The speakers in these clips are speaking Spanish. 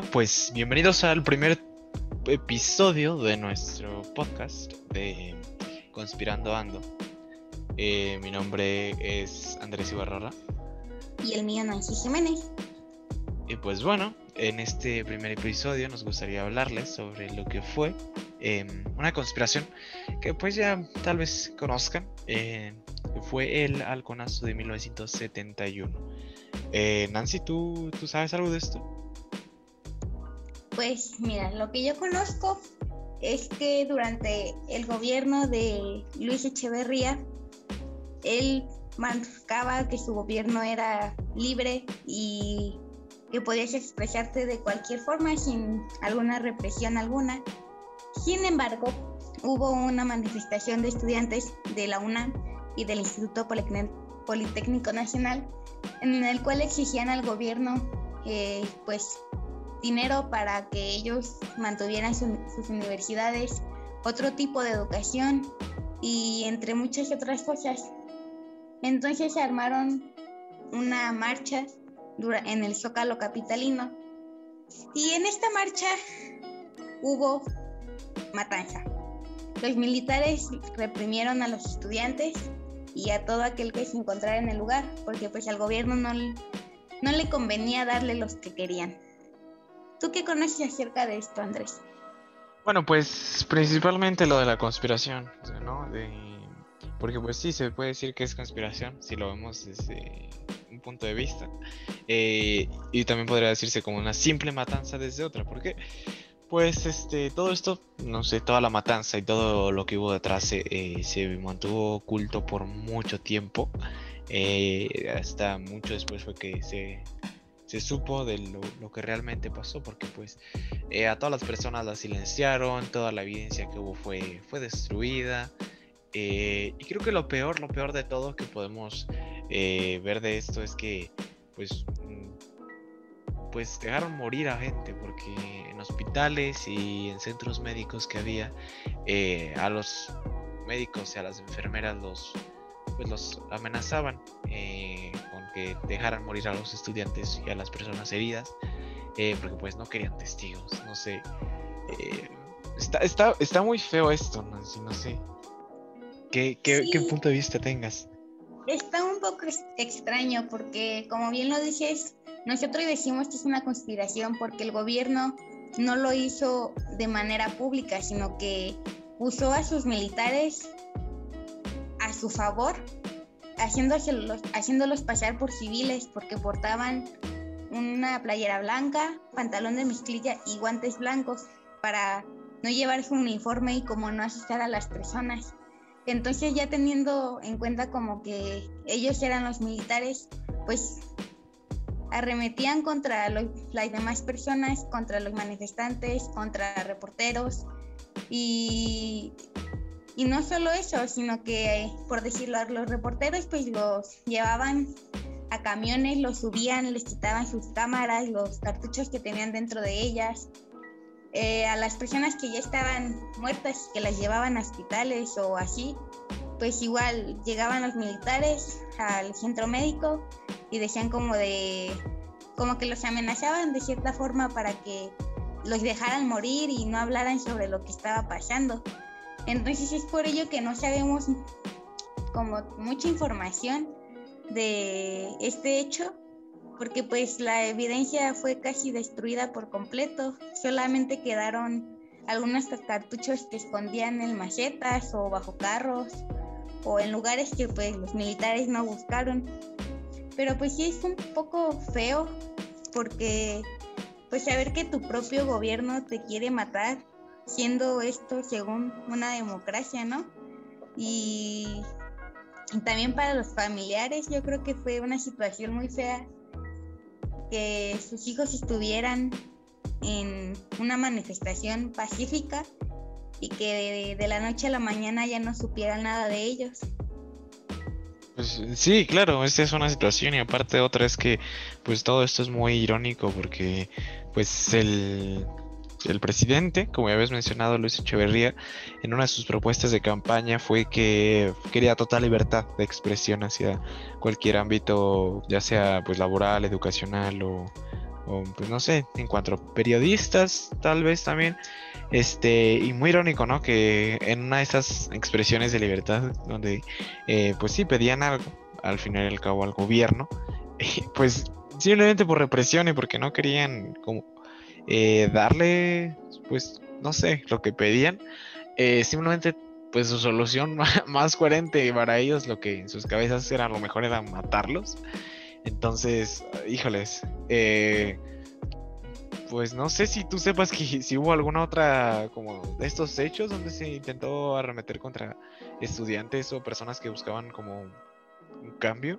nada, pues bienvenidos al primer episodio de nuestro podcast de Conspirando Ando. Mi nombre es Andrés Ibarra. Y el mío, Nancy Jiménez. Y pues bueno, en este primer episodio nos gustaría hablarles sobre lo que fue una conspiración que pues ya tal vez conozcan. Fue el Halconazo de 1971. Nancy, ¿tú sabes algo de esto? Pues mira, lo que yo conozco es que durante el gobierno de Luis Echeverría, él marcaba que su gobierno era libre y que podías expresarte de cualquier forma sin alguna represión alguna. Sin embargo, hubo una manifestación de estudiantes de la UNAM y del Instituto Politécnico Nacional, en el cual exigían al gobierno pues dinero para que ellos mantuvieran sus universidades, otro tipo de educación y entre muchas otras cosas. Entonces se armaron una marcha en el Zócalo capitalino y en esta marcha hubo matanza. Los militares reprimieron a los estudiantes y a todo aquel que se encontrara en el lugar, porque pues al gobierno no le convenía darle los que querían. ¿Tú qué conoces acerca de esto, Andrés? Bueno, pues principalmente lo de la conspiración, ¿no? Porque pues sí, se puede decir que es conspiración, si lo vemos desde un punto de vista. Y también podría decirse como una simple matanza desde otra, porque pues todo esto, no sé, toda la matanza y todo lo que hubo detrás se mantuvo oculto por mucho tiempo. Hasta mucho después fue que se supo de lo que realmente pasó, porque pues a todas las personas las silenciaron, toda la evidencia que hubo fue destruida. Y creo que lo peor de todo que podemos ver de esto es que pues dejaron morir a gente, porque en hospitales y en centros médicos que había, a los médicos y a las enfermeras los amenazaban con que dejaran morir a los estudiantes y a las personas heridas, porque pues no querían testigos, no sé. Está muy feo esto, Nancy, no sé qué punto de vista tengas. Está un poco extraño porque, como bien lo dices, nosotros decimos que es una conspiración porque el gobierno no lo hizo de manera pública, sino que usó a sus militares a su favor, haciéndolos pasar por civiles porque portaban una playera blanca, pantalón de mezclilla y guantes blancos para no llevar su uniforme y como no asustar a las personas. Entonces, ya teniendo en cuenta como que ellos eran los militares, pues arremetían contra las demás personas, contra los manifestantes, contra reporteros. Y no solo eso, sino que, por decirlo, los reporteros pues los llevaban a camiones, los subían, les quitaban sus cámaras, los cartuchos que tenían dentro de ellas. A las personas que ya estaban muertas, que las llevaban a hospitales o así, pues igual llegaban los militares al centro médico y decían como que los amenazaban de cierta forma para que los dejaran morir y no hablaran sobre lo que estaba pasando. Entonces es por ello que no sabemos como mucha información de este hecho, porque pues la evidencia fue casi destruida por completo. Solamente quedaron algunos cartuchos que escondían en macetas o bajo carros o en lugares que pues los militares no buscaron. Pero pues sí es un poco feo porque pues saber que tu propio gobierno te quiere matar, siendo esto según una democracia, ¿no? Y también para los familiares yo creo que fue una situación muy fea que sus hijos estuvieran en una manifestación pacífica y que de la noche a la mañana ya no supieran nada de ellos. Pues sí, claro, esta es una situación, y aparte otra es que pues todo esto es muy irónico porque pues el presidente, como ya habías mencionado, Luis Echeverría, en una de sus propuestas de campaña fue que quería total libertad de expresión hacia cualquier ámbito, ya sea pues laboral, educacional o o pues no sé, en cuanto a periodistas tal vez también, y muy irónico, ¿no? Que en una de esas expresiones de libertad donde pues sí pedían algo, al final y al cabo al gobierno, pues simplemente por represión y porque no querían como darle, pues no sé, lo que pedían, simplemente pues su solución más coherente para ellos, lo que en sus cabezas era lo mejor, era matarlos. Entonces, híjoles, pues no sé si tú sepas que si hubo alguna otra como de estos hechos donde se intentó arremeter contra estudiantes o personas que buscaban como un cambio.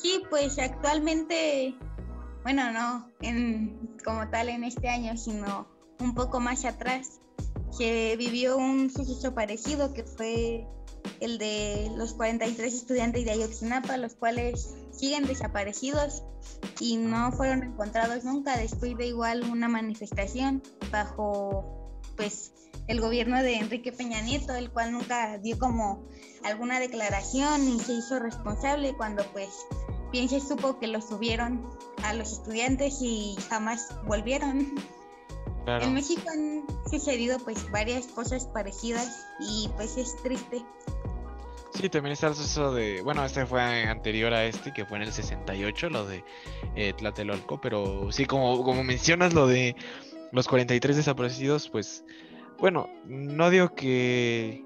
Sí, pues actualmente, bueno, no como tal en este año, sino un poco más atrás, se vivió un suceso parecido que fue el de los 43 estudiantes de Ayotzinapa, los cuales siguen desaparecidos y no fueron encontrados nunca después de igual una manifestación bajo pues el gobierno de Enrique Peña Nieto, el cual nunca dio como alguna declaración y se hizo responsable cuando pues bien se supo que los subieron a los estudiantes y jamás volvieron. Claro. En México han sucedido pues varias cosas parecidas y pues es triste. Sí, también está el suceso de, bueno, este fue anterior a este, que fue en el 68, lo de Tlatelolco, pero sí, como mencionas lo de los 43 desaparecidos, pues, bueno, no digo que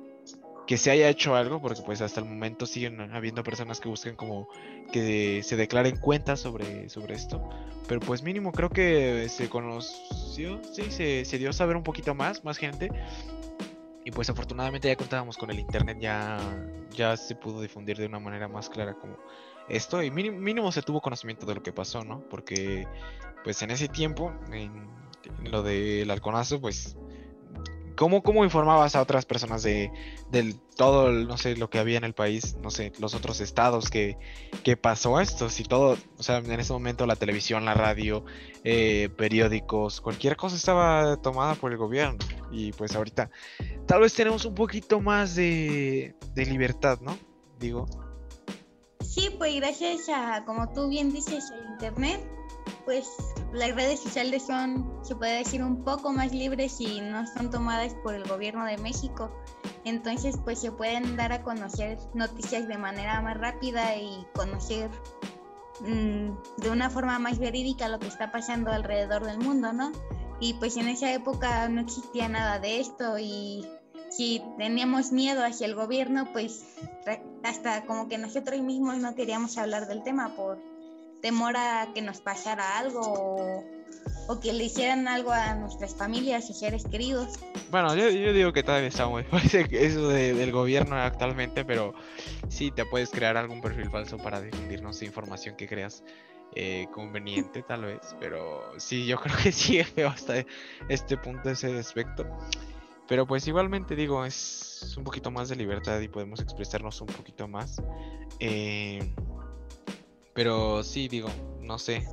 se haya hecho algo, porque pues hasta el momento siguen habiendo personas que buscan como que se declaren cuentas sobre esto, pero pues mínimo creo que se conoció, sí, se dio a saber un poquito más gente, y pues afortunadamente ya contábamos con el internet, ya se pudo difundir de una manera más clara como esto, y mínimo se tuvo conocimiento de lo que pasó, ¿no? Porque pues en ese tiempo, en lo del Halconazo, pues ¿Cómo informabas a otras personas de todo, no sé, lo que había en el país, no sé, los otros estados que pasó esto? Si todo, o sea, en ese momento la televisión, la radio, periódicos, cualquier cosa estaba tomada por el gobierno. Y pues ahorita tal vez tenemos un poquito más de libertad, ¿no? Digo. Sí, pues gracias a, como tú bien dices, el internet, pues las redes sociales son, se puede decir, un poco más libres y no son tomadas por el gobierno de México. Entonces, pues se pueden dar a conocer noticias de manera más rápida y conocer de una forma más verídica lo que está pasando alrededor del mundo, ¿no? Y pues en esa época no existía nada de esto y si teníamos miedo hacia el gobierno, pues hasta como que nosotros mismos no queríamos hablar del tema por temor a que nos pasara algo o que le hicieran algo a nuestras familias y seres queridos. Bueno, yo digo que todavía está muy fuerte eso del gobierno actualmente, pero sí te puedes crear algún perfil falso para difundirnos información que creas conveniente tal vez, pero sí, yo creo que sí es feo hasta este punto, ese aspecto. Pero pues igualmente digo, es un poquito más de libertad y podemos expresarnos un poquito más. Pero sí, digo, no sé,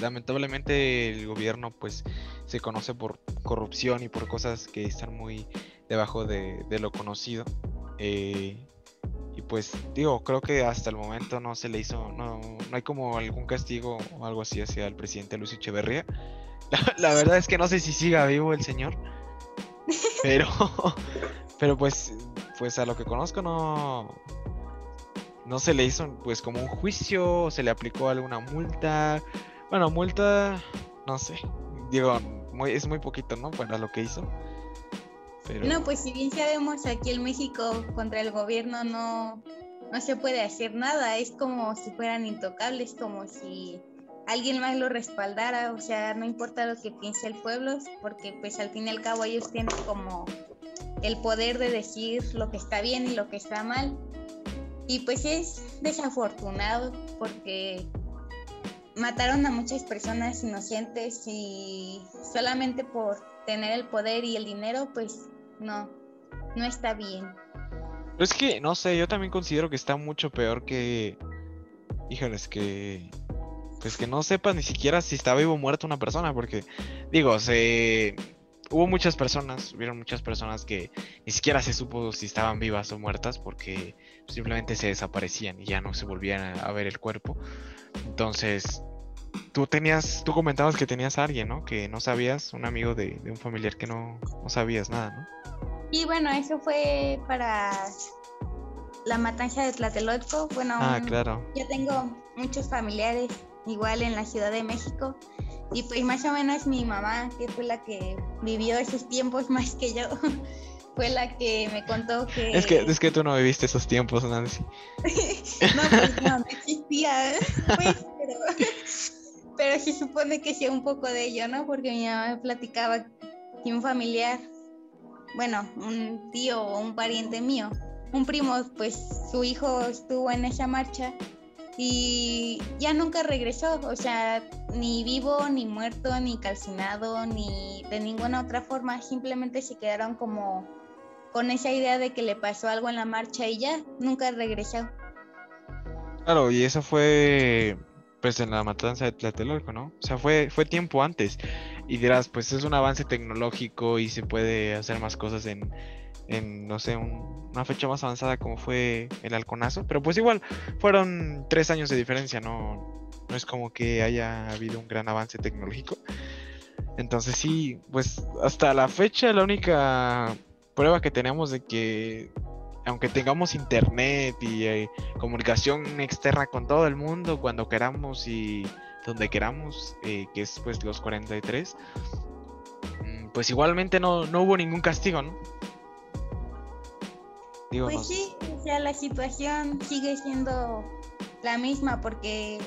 lamentablemente el gobierno pues se conoce por corrupción y por cosas que están muy debajo de lo conocido, y pues digo, creo que hasta el momento no se le hizo, no hay como algún castigo o algo así hacia el presidente Luis Echeverría. La verdad es que no sé si siga vivo el señor, pero pues a lo que conozco no se le hizo pues como un juicio, se le aplicó alguna multa. Bueno, multa, no sé, digo, es muy poquito, ¿no? Para lo que hizo. Pero no, pues si bien sabemos, aquí en México contra el gobierno no se puede hacer nada, es como si fueran intocables, como si alguien más lo respaldara, o sea, no importa lo que piense el pueblo, porque pues al fin y al cabo ellos tienen como el poder de decir lo que está bien y lo que está mal. Y pues es desafortunado porque mataron a muchas personas inocentes y solamente por tener el poder y el dinero, pues no está bien. Pero es que, no sé, yo también considero que está mucho peor que, híjoles, que pues que no sepas ni siquiera si está vivo o muerto una persona, porque digo, hubieron muchas personas que ni siquiera se supo si estaban vivas o muertas porque simplemente se desaparecían y ya no se volvían a ver el cuerpo. Entonces, Tú comentabas que tenías a alguien, ¿no? Que no sabías, un amigo de un familiar que no sabías nada, ¿no? Y bueno, eso fue para la matanza de Tlatelolco. Bueno, claro. Yo tengo muchos familiares igual en la Ciudad de México. Y pues más o menos mi mamá, que fue la que vivió esos tiempos más que yo, fue la que me contó que... Es que tú no viviste esos tiempos, Nancy. No, pues no existía, pues, pero se supone que sí un poco de ello, ¿no? Porque mi mamá me platicaba que un familiar, bueno, un tío o un pariente mío, un primo, pues su hijo estuvo en esa marcha y ya nunca regresó, o sea, ni vivo, ni muerto, ni calcinado, ni de ninguna otra forma, simplemente se quedaron como con esa idea de que le pasó algo en la marcha y ya, nunca regresó. Claro, y eso fue pues en la matanza de Tlatelolco, ¿no? O sea, fue tiempo antes, y dirás, pues es un avance tecnológico y se puede hacer más cosas en no sé, una fecha más avanzada como fue el Halconazo, pero pues igual fueron 3 años de diferencia, no es como que haya habido un gran avance tecnológico. Entonces sí, pues hasta la fecha la única prueba que tenemos de que aunque tengamos internet y comunicación externa con todo el mundo cuando queramos y donde queramos, que es pues los 43, pues igualmente no hubo ningún castigo, ¿no? Digo, pues no. Sí, o sea, la situación sigue siendo la misma, porque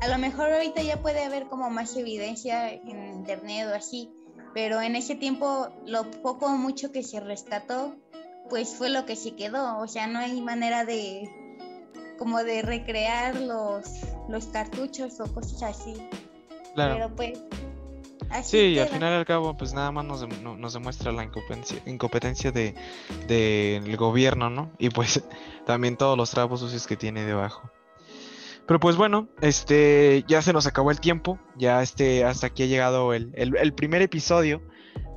a lo mejor ahorita ya puede haber como más evidencia en internet o así, pero en ese tiempo lo poco o mucho que se rescató pues fue lo que se quedó, o sea, no hay manera de como de recrear los cartuchos o cosas así. Claro. Pero pues así sí, queda. Al final y al cabo pues nada más nos demuestra la incompetencia del gobierno, ¿no? Y pues también todos los trapos sucios que tiene debajo. Pero pues bueno, ya se nos acabó el tiempo, ya hasta aquí ha llegado el primer episodio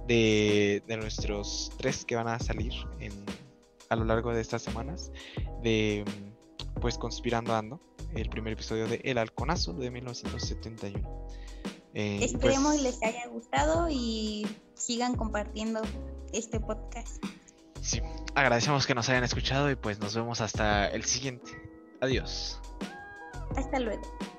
de nuestros 3 que van a salir a lo largo de estas semanas de pues Conspirando Ando, el primer episodio de El Halconazo de 1971. Esperemos pues, les haya gustado y sigan compartiendo este podcast. Sí, agradecemos que nos hayan escuchado y pues nos vemos hasta el siguiente. Adiós. Hasta luego.